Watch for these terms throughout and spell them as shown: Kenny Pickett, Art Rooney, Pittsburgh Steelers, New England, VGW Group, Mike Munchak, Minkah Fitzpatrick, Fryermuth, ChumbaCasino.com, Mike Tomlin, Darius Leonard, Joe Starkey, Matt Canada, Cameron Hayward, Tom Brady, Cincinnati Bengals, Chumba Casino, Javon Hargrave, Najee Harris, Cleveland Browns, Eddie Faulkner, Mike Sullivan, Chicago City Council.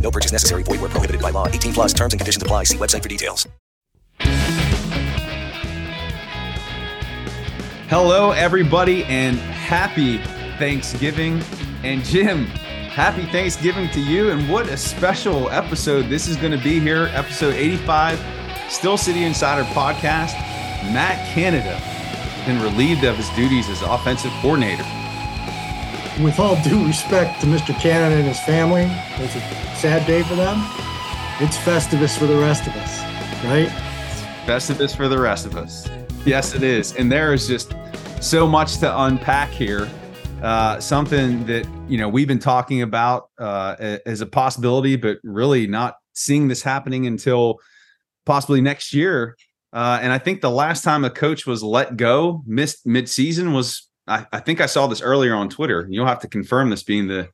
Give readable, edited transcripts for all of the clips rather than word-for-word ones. No purchase necessary. Void where prohibited by law. 18+. Terms and conditions apply. See website for details. Hello, everybody, and happy Thanksgiving. And Jim, happy Thanksgiving to you. And what a special episode this is going to be here. Episode 85, Steel City Insider Podcast. Matt Canada has been relieved of his duties as offensive coordinator. With all due respect to Mr. Canada and his family, it's a sad day for them. It's Festivus for the rest of us, right? Festivus for the rest of us. Yes, it is. And there is just so much to unpack here. Something that, you know, we've been talking about as a possibility, but really not seeing this happening until possibly next year. And I think the last time a coach was let go mid-season was, I think I saw this earlier on Twitter. You'll have to confirm this, being the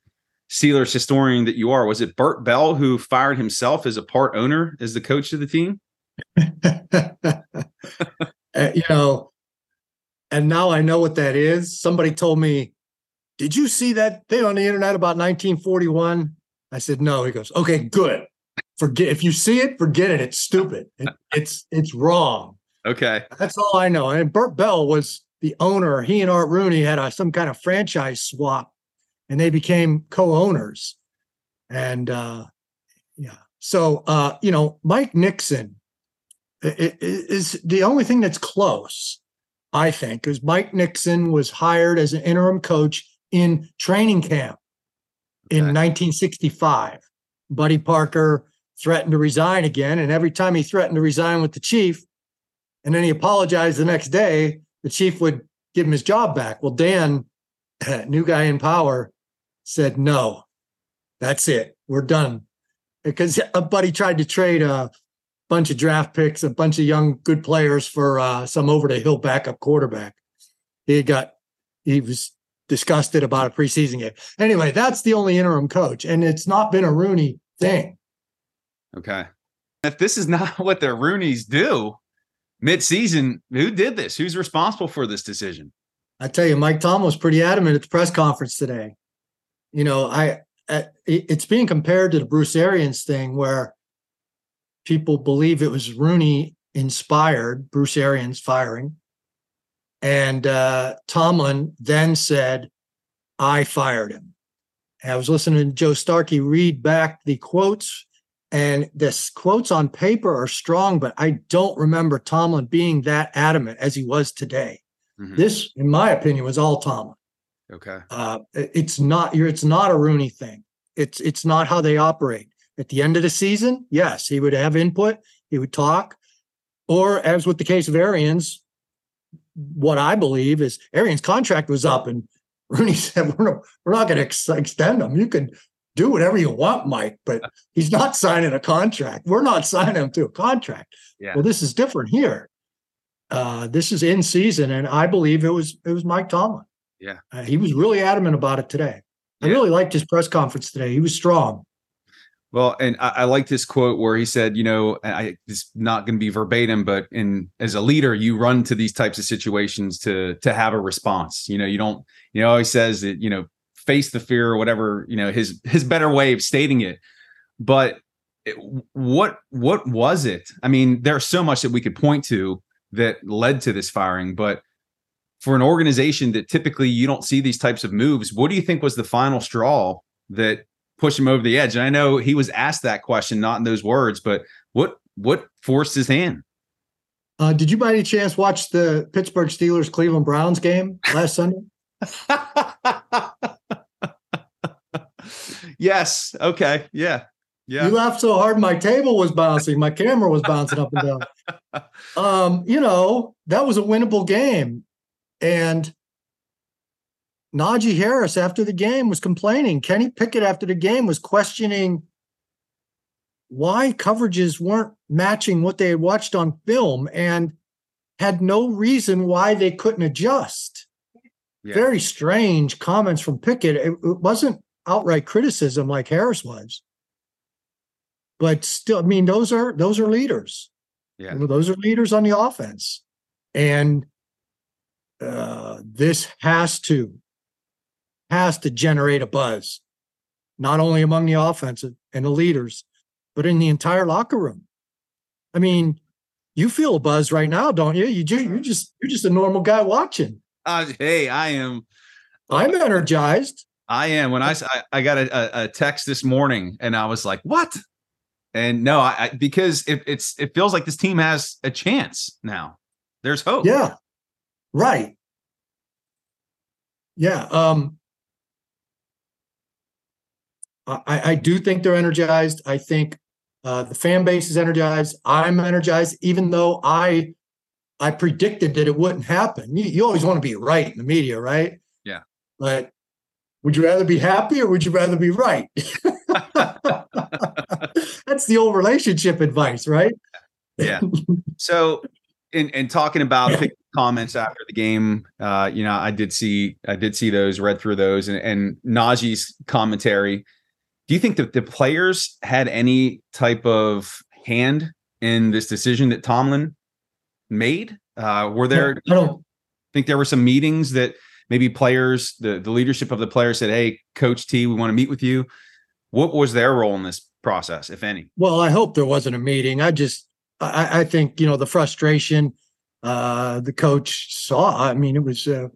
Steelers historian that you are. Was it Burt Bell who fired himself as a part owner as the coach of the team? You know, and now I know what that is. Somebody told me, "Did you see that thing on the internet about 1941?" I said, "No." He goes, "Okay, good. Forget if you see it, forget it. It's stupid. It's wrong." Okay, that's all I know. And Burt Bell was the owner. He and Art Rooney had some kind of franchise swap, and they became co-owners. And you know, Mike Nixon is the only thing that's close, I think, because Mike Nixon was hired as an interim coach in training camp in 1965. Buddy Parker threatened to resign again, and every time he threatened to resign with the chief, and then he apologized the next day, the chief would give him his job back. Well, Dan, new guy in power, said, "No, that's it. We're done." Because a buddy tried to trade a bunch of draft picks, a bunch of young, good players for some over-the-hill backup quarterback. He was disgusted about a preseason game. Anyway, that's the only interim coach, and it's not been a Rooney thing. Okay. If this is not what the Rooneys do mid-season, who did this? Who's responsible for this decision? I tell you, Mike Tomlin was pretty adamant at the press conference today. You know, it's being compared to the Bruce Arians thing, where people believe it was Rooney-inspired, Bruce Arians firing. And Tomlin then said, "I fired him." And I was listening to Joe Starkey read back the quotes, and the quotes on paper are strong, but I don't remember Tomlin being that adamant as he was today. Mm-hmm. This, in my opinion, was all Tomlin. Okay, it's not a Rooney thing. It's not how they operate. At the end of the season, yes, he would have input. he would talk. Or as with the case of Arians, what I believe is Arians' contract was up and Rooney said, we're not going to extend him. You can do whatever you want, Mike, but he's not signing a contract. We're not signing him to a contract. Yeah. Well, this is different here. This is in season, and I believe it was Mike Tomlin. Yeah. He was really adamant about it today. I really liked his press conference today. He was strong. Well, and I like this quote where he said, you know, it's not going to be verbatim, but as a leader, you run to these types of situations to have a response. You know, you don't, you know, he says that, you know, face the fear or whatever, you know, his better way of stating it. But what was it? I mean, there's so much that we could point to that led to this firing, but for an organization that typically you don't see these types of moves, what do you think was the final straw that push him over the edge? And I know he was asked that question, not in those words, but what forced his hand? Did you by any chance watch the Pittsburgh Steelers Cleveland Browns game last Sunday? Yes. Okay. Yeah. Yeah. You laughed so hard. My table was bouncing. My camera was bouncing up and down. You know, that was a winnable game. And Najee Harris after the game was complaining. Kenny Pickett after the game was questioning why coverages weren't matching what they had watched on film and had no reason why they couldn't adjust. Yeah. Very strange comments from Pickett. It wasn't outright criticism like Harris was. But still, I mean, those are leaders. Yeah. Those are leaders on the offense. And this has to generate a buzz, not only among the offense and the leaders, but in the entire locker room. I mean, you feel a buzz right now, don't you? You're just a normal guy watching. Hey, I am. I'm energized. I am. When I got a text this morning, and I was like, "What?" And no, because it feels like this team has a chance now. There's hope. Yeah. Right. Yeah. I do think they're energized. I think the fan base is energized. I'm energized, even though I predicted that it wouldn't happen. You always want to be right in the media, right? Yeah. But would you rather be happy or would you rather be right? That's the old relationship advice, right? Yeah. So in talking about comments after the game, you know, I did see those, read through those, and Najee's commentary. Do you think that the players had any type of hand in this decision that Tomlin made? Were there? I don't think there were some meetings that maybe players, the leadership of the players said, "Hey, Coach T, we want to meet with you." What was their role in this process, if any? Well, I hope there wasn't a meeting. I think, you know, the frustration the coach saw. I mean, it was a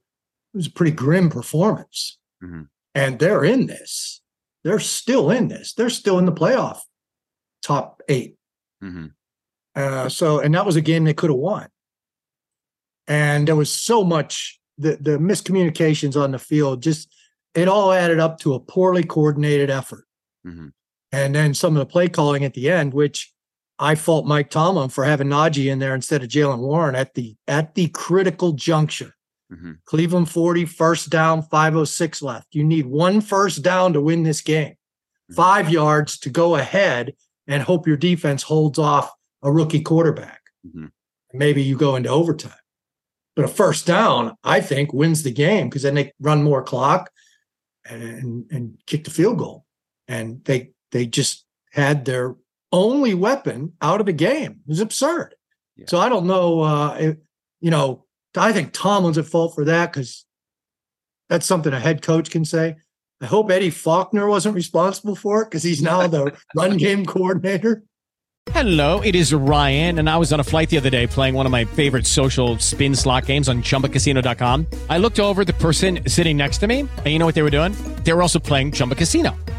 pretty grim performance. Mm-hmm. And they're in this. They're still in this. They're still in the playoff top 8. Mm-hmm. And that was a game they could have won. And there was so much, the miscommunications on the field, just it all added up to a poorly coordinated effort. Mm-hmm. And then some of the play calling at the end, which I fault Mike Tomlin for having Najee in there instead of Jalen Warren at the critical juncture. Mm-hmm. Cleveland 40, first down, 5:06 left. You need one first down to win this game. Mm-hmm. 5 yards to go ahead and hope your defense holds off a rookie quarterback. Mm-hmm. Maybe you go into overtime. But a first down, I think, wins the game because then they run more clock and kick the field goal. And they just had their only weapon out of the game. It was absurd. Yeah. So I don't know. You know, I think Tomlin's at fault for that because that's something a head coach can say. I hope Eddie Faulkner wasn't responsible for it because he's now the run game coordinator. Hello, it is Ryan, and I was on a flight the other day playing one of my favorite social spin slot games on ChumbaCasino.com. I looked over at the person sitting next to me, and you know what they were doing? They were also playing Chumba Casino.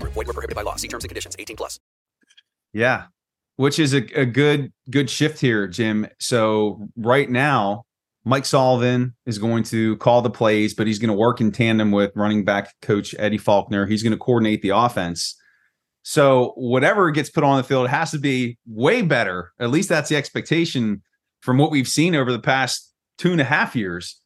Group. Void where prohibited by law. See terms and conditions. 18 plus. Yeah, which is a good shift here, Jim. So right now, Mike Sullivan is going to call the plays, but he's going to work in tandem with running back coach Eddie Faulkner. He's going to coordinate the offense. So whatever gets put on the field has to be way better. At least that's the expectation from what we've seen over the past 2.5 years.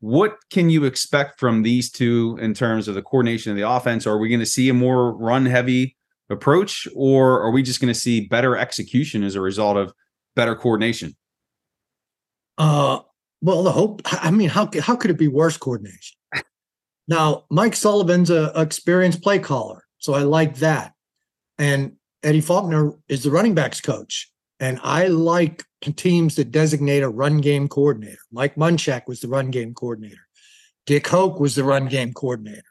What can you expect from these two in terms of the coordination of the offense? Are we going to see a more run-heavy approach, or are we just going to see better execution as a result of better coordination? Well, the hope, I mean, how could it be worse coordination? Now, Mike Sullivan's an experienced play caller, so I like that. And Eddie Faulkner is the running backs coach, and I like teams that designate a run game coordinator. Mike Munchak was the run game coordinator. Dick Hoke was the run game coordinator.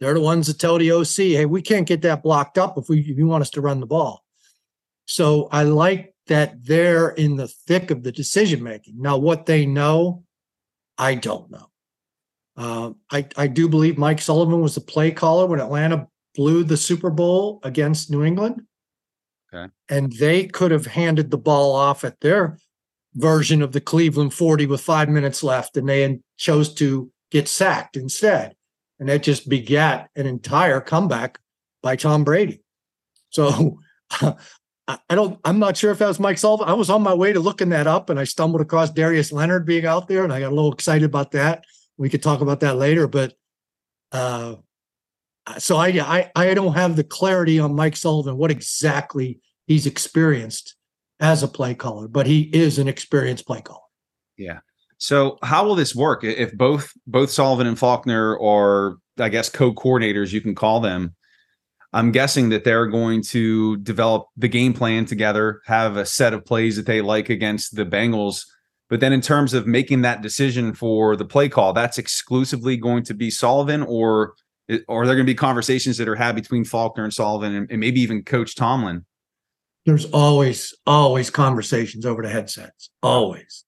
They're the ones that tell the OC, hey, we can't get that blocked up if you want us to run the ball. So I like that they're in the thick of the decision-making. Now, what they know, I don't know. I do believe Mike Sullivan was the play caller when Atlanta blew the Super Bowl against New England. Okay. And they could have handed the ball off at their version of the Cleveland 40 with 5 minutes left, and they chose to get sacked instead. And that just begat an entire comeback by Tom Brady. So I'm not sure if that was Mike Sullivan. I was on my way to looking that up, and I stumbled across Darius Leonard being out there, and I got a little excited about that. We could talk about that later, but so I don't have the clarity on Mike Sullivan, what exactly he's experienced as a play caller, but he is an experienced play caller. Yeah. So how will this work if both Sullivan and Faulkner are, I guess, co-coordinators, you can call them? I'm guessing that they're going to develop the game plan together, have a set of plays that they like against the Bengals. But then in terms of making that decision for the play call, that's exclusively going to be Sullivan, or are there going to be conversations that are had between Faulkner and Sullivan and maybe even Coach Tomlin? There's always conversations over the headsets, always.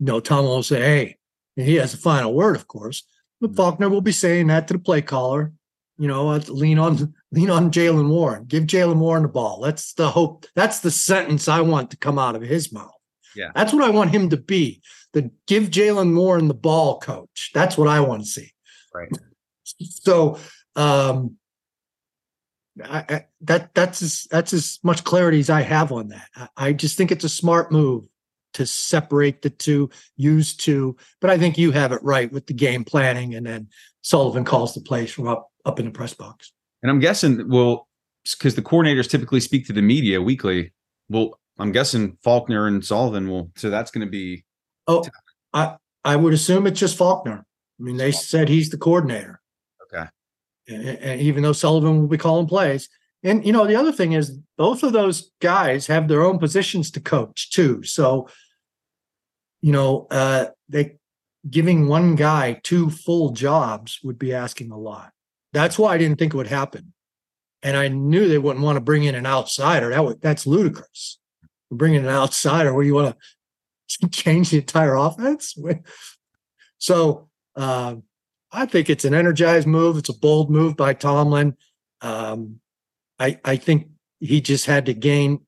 No, Tomlin will say, hey, and he has the final word, of course. But Faulkner will be saying that to the play caller. You know, lean on Jalen Warren. Give Jalen Warren the ball. That's the hope. That's the sentence I want to come out of his mouth. Yeah, that's what I want him to be. The give Jalen Warren the ball, coach. That's what I want to see. Right. So that's as much clarity as I have on that. I just think it's a smart move to separate the two, use two. But I think you have it right with the game planning, and then Sullivan calls the plays from up in the press box. And I'm guessing, well, because the coordinators typically speak to the media weekly, well, I'm guessing Faulkner and Sullivan will. So that's going to be... Oh, I would assume it's just Faulkner. I mean, they said he's the coordinator. Okay. And even though Sullivan will be calling plays. And, you know, the other thing is both of those guys have their own positions to coach, too. So... You know, they giving one guy two full jobs would be asking a lot. That's why I didn't think it would happen. And I knew they wouldn't want to bring in an outsider. That's ludicrous. Bring in an outsider where you want to change the entire offense. So I think it's an energized move. It's a bold move by Tomlin. I think he just had to gain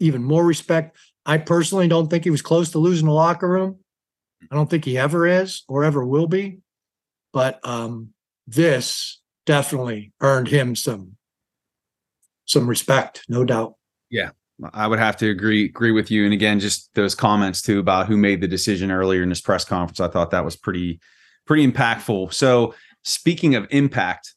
even more respect. I personally don't think he was close to losing the locker room. I don't think he ever is or ever will be. But this definitely earned him some respect, no doubt. Yeah, I would have to agree with you. And again, just those comments too about who made the decision earlier in this press conference. I thought that was pretty impactful. So speaking of impact,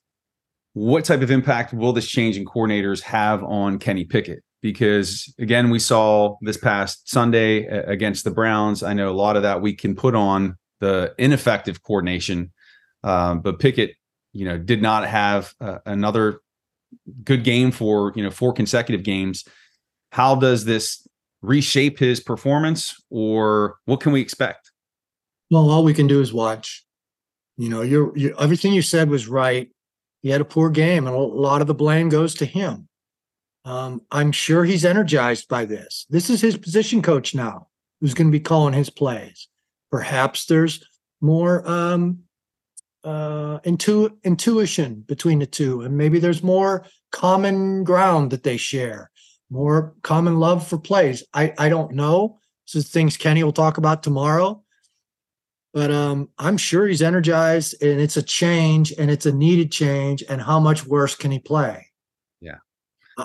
what type of impact will this change in coordinators have on Kenny Pickett? Because again, we saw this past Sunday against the Browns. I know a lot of that we can put on the ineffective coordination, but Pickett, did not have another good game for, four consecutive games. How does this reshape his performance, or what can we expect? Well, all we can do is watch. Everything you said was right. He had a poor game, and a lot of the blame goes to him. I'm sure he's energized by this. This is his position coach now, who's going to be calling his plays. Perhaps there's more intuition between the two, and maybe there's more common ground that they share, more common love for plays. I don't know. This is things Kenny will talk about tomorrow. But I'm sure he's energized, and it's a change, and it's a needed change. And how much worse can he play? Yeah,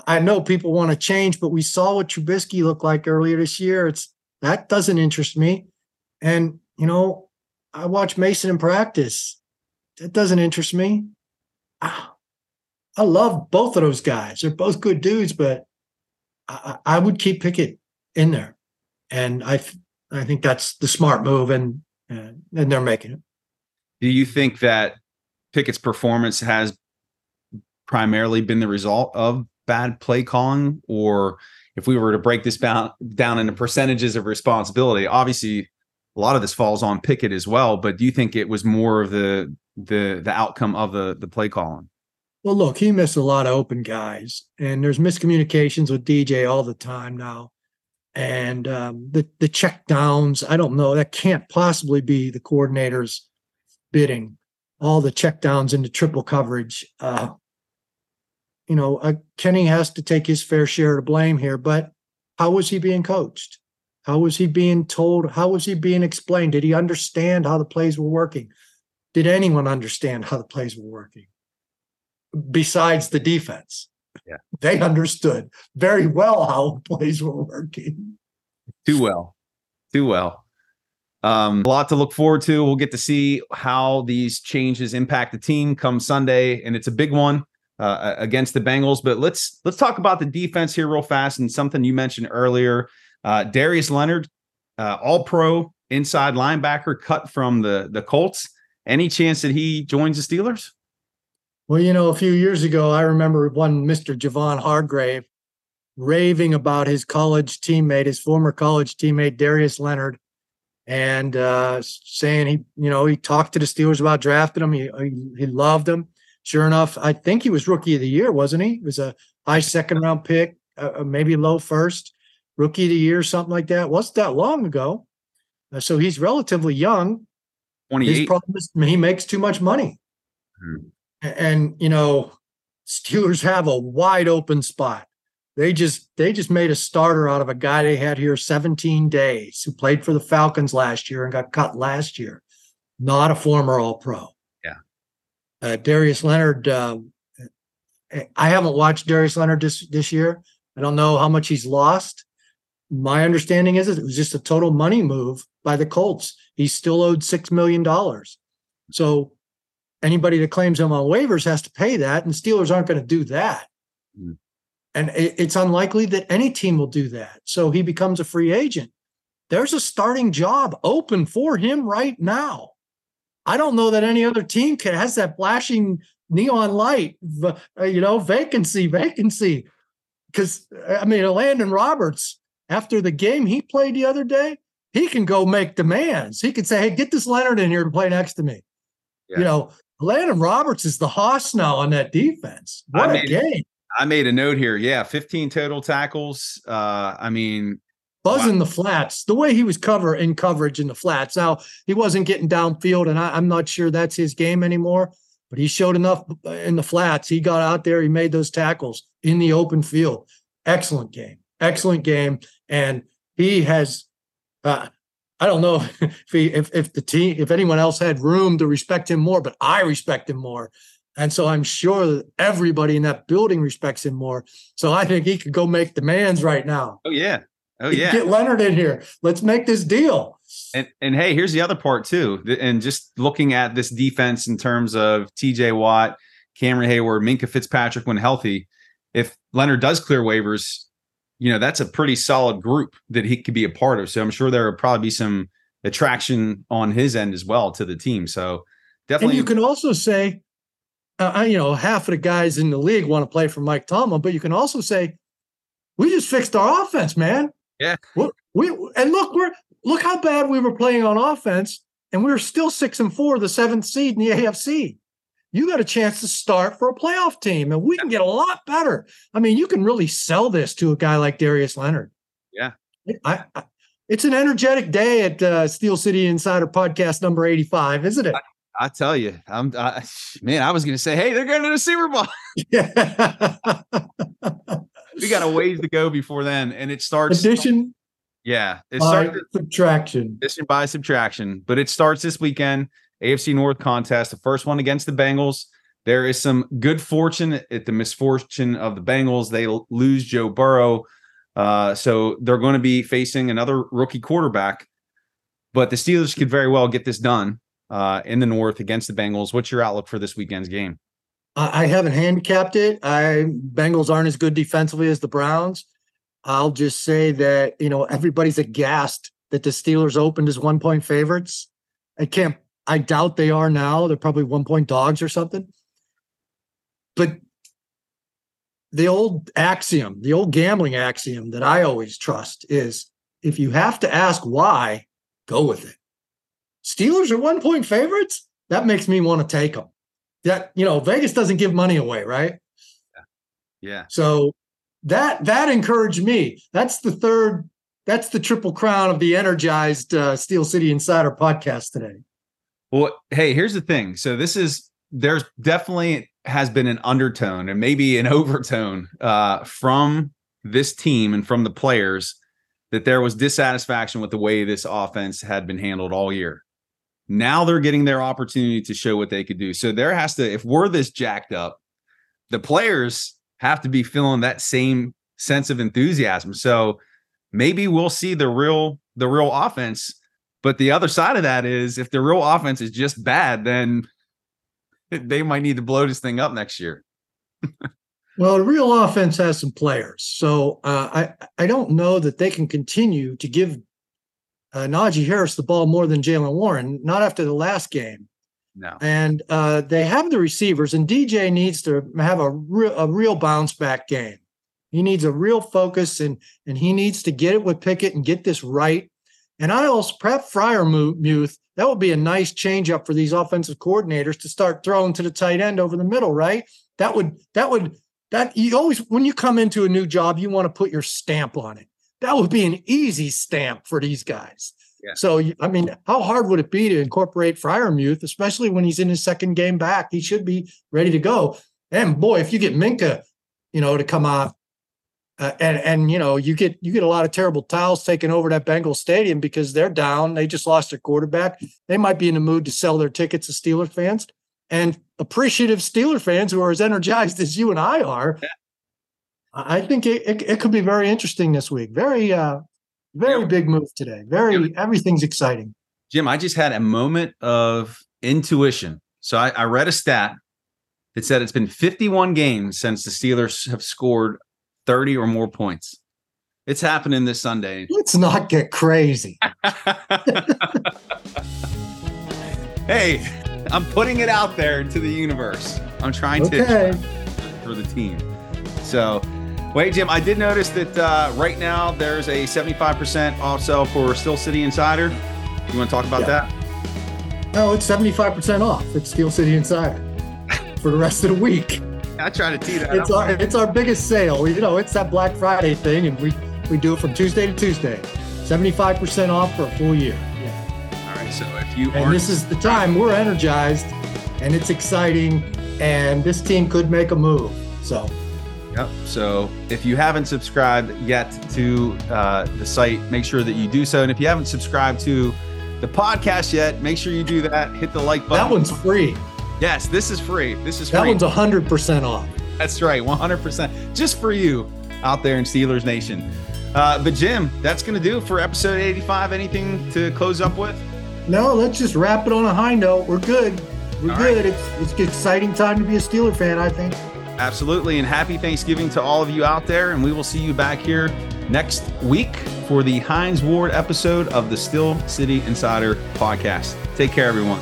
I know people want to change, but we saw what Trubisky looked like earlier this year. That doesn't interest me. And I watch Mason in practice. That doesn't interest me. I love both of those guys. They're both good dudes, but I would keep Pickett in there, and I think that's the smart move. And they're making it. Do you think that Pickett's performance has primarily been the result of bad play calling? Or if we were to break this down into percentages of responsibility, obviously a lot of this falls on Pickett as well, but do you think it was more of the outcome of the play calling? Well, look, he missed a lot of open guys, and there's miscommunications with DJ all the time now. And the check downs, I don't know. That can't possibly be the coordinator's bidding. All the check downs into triple coverage. Kenny has to take his fair share of blame here, but how was he being coached? How was he being told? How was he being explained? Did he understand how the plays were working? Did anyone understand how the plays were working besides the defense? Yeah, they understood very well how plays were working. Too well. A lot to look forward to. We'll get to see how these changes impact the team come Sunday, and it's a big one against the Bengals. But let's talk about the defense here real fast, and something you mentioned earlier. Darius Leonard, All-Pro inside linebacker, cut from the Colts. Any chance that he joins the Steelers? Well, a few years ago, I remember one Mr. Javon Hargrave raving about his former college teammate, Darius Leonard, and saying he talked to the Steelers about drafting him. He loved him. Sure enough, I think he was rookie of the year, wasn't he? It was a high second-round pick, maybe low first, rookie of the year, something like that. Wasn't that long ago? So he's relatively young. 28. His problem is he makes too much money. Mm-hmm. And, Steelers have a wide open spot. They just made a starter out of a guy they had here 17 days, who played for the Falcons last year and got cut last year. Not a former All-Pro. Yeah. Darius Leonard, I haven't watched Darius Leonard this year. I don't know how much he's lost. My understanding is it was just a total money move by the Colts. He's still owed $6 million. So anybody that claims him on waivers has to pay that, and Steelers aren't going to do that. Mm. And it's unlikely that any team will do that. So he becomes a free agent. There's a starting job open for him right now. I don't know that any other team has that flashing neon light, vacancy. Because, Landon Roberts, after the game he played the other day, he can go make demands. He can say, hey, get this Leonard in here to play next to me. Yeah. Landon Roberts is the hoss now on that defense. What a game. I made a note here. Yeah, 15 total tackles. I mean, buzzing the flats, the way he was in coverage in the flats. Now, he wasn't getting downfield, and I'm not sure that's his game anymore, but he showed enough in the flats. He got out there. He made those tackles in the open field. Excellent game. Excellent game. And he has I don't know if anyone else had room to respect him more, but I respect him more. And so I'm sure that everybody in that building respects him more. So I think he could go make demands right now. Oh, yeah. Oh, yeah. Get Leonard in here. Let's make this deal. And hey, here's the other part, too. And just looking at this defense in terms of TJ Watt, Cameron Hayward, Minkah Fitzpatrick when healthy, if Leonard does clear waivers, you know, that's a pretty solid group that he could be a part of. So I'm sure there will probably be some attraction on his end as well to the team. So definitely. And you can also say, you know, half of the guys in the league want to play for Mike Tomlin, but you can also say, we just fixed our offense, man. Yeah. Look how bad we were playing on offense, and we were still 6-4, the 7th seed in the AFC. You got a chance to start for a playoff team, and we can get a lot better. I mean, you can really sell this to a guy like Darius Leonard. Yeah. It's an energetic day at Steel City Insider Podcast number 85, isn't it? I tell you, I was going to say, hey, they're going to the Super Bowl. Yeah. We got a ways to go before then, and it starts. Addition. Yeah. It starts subtraction. Addition by subtraction, but it starts this weekend. AFC North contest, the first one against the Bengals. There is some good fortune at the misfortune of the Bengals. They lose Joe Burrow. So they're going to be facing another rookie quarterback, but the Steelers could very well get this done in the North against the Bengals. What's your outlook for this weekend's game? I haven't handicapped it. Bengals aren't as good defensively as the Browns. I'll just say that, you know, everybody's aghast that the Steelers opened as 1-point favorites. I doubt they are now. They're probably 1-point dogs or something. But the old axiom, the old gambling axiom that I always trust is if you have to ask why, go with it. Steelers are 1-point favorites? That makes me want to take them. That, you know, Vegas doesn't give money away, right? Yeah. So that encouraged me. That's the triple crown of the energized Steel City Insider podcast today. Well, hey, here's the thing. So there's definitely has been an undertone and maybe an overtone from this team and from the players that there was dissatisfaction with the way this offense had been handled all year. Now they're getting their opportunity to show what they could do. So there has to, if we're this jacked up, the players have to be feeling that same sense of enthusiasm. So maybe we'll see the real offense. But the other side of that is if the real offense is just bad, then they might need to blow this thing up next year. Well, the real offense has some players. So I don't know that they can continue to give Najee Harris the ball more than Jalen Warren, not after the last game. No. And they have the receivers, and DJ needs to have a real bounce-back game. He needs a real focus, and he needs to get it with Pickett and get this right. And I also prep Fryermuth. That would be a nice change up for these offensive coordinators to start throwing to the tight end over the middle, right? That you always, when you come into a new job, you want to put your stamp on it. That would be an easy stamp for these guys. Yeah. So, I mean, how hard would it be to incorporate Fryermuth, especially when he's in his second game back? He should be ready to go. And boy, if you get Minkah, you know, to come out, and you know, you get a lot of terrible towels taken over that Bengals stadium because they're down. They just lost their quarterback. They might be in the mood to sell their tickets to Steelers fans and appreciative Steelers fans who are as energized as you and I are. Yeah. I think it could be very interesting this week. Very big move today. Everything's exciting. Jim, I just had a moment of intuition. So I read a stat that said it's been 51 games since the Steelers have scored 30 or more points. It's happening this Sunday. Let's not get crazy. Hey, I'm putting it out there into the universe. I'm trying to for the team. So, wait, Jim, I did notice that right now there's a 75% off sale for Steel City Insider. You want to talk about that? No, it's 75% off. It's Steel City Insider for the rest of the week. I try to tee that. It's our biggest sale. It's that Black Friday thing, and we do it from Tuesday to Tuesday. 75% off for a full year. Yeah. All right. So if you and this is the time we're energized, and it's exciting, and this team could make a move. So. Yep. So if you haven't subscribed yet to the site, make sure that you do so. And if you haven't subscribed to the podcast yet, make sure you do that. Hit the like button. That one's free. Yes, this is free. That one's 100% off. That's right. 100%. Just for you out there in Steelers Nation. But Jim, that's going to do it for episode 85. Anything to close up with? No, let's just wrap it on a high note. We're good. We're good. Right. It's an exciting time to be a Steeler fan, I think. Absolutely, and happy Thanksgiving to all of you out there, and we will see you back here next week for the Hines Ward episode of the Steel City Insider podcast. Take care, everyone.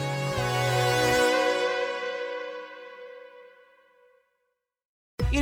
It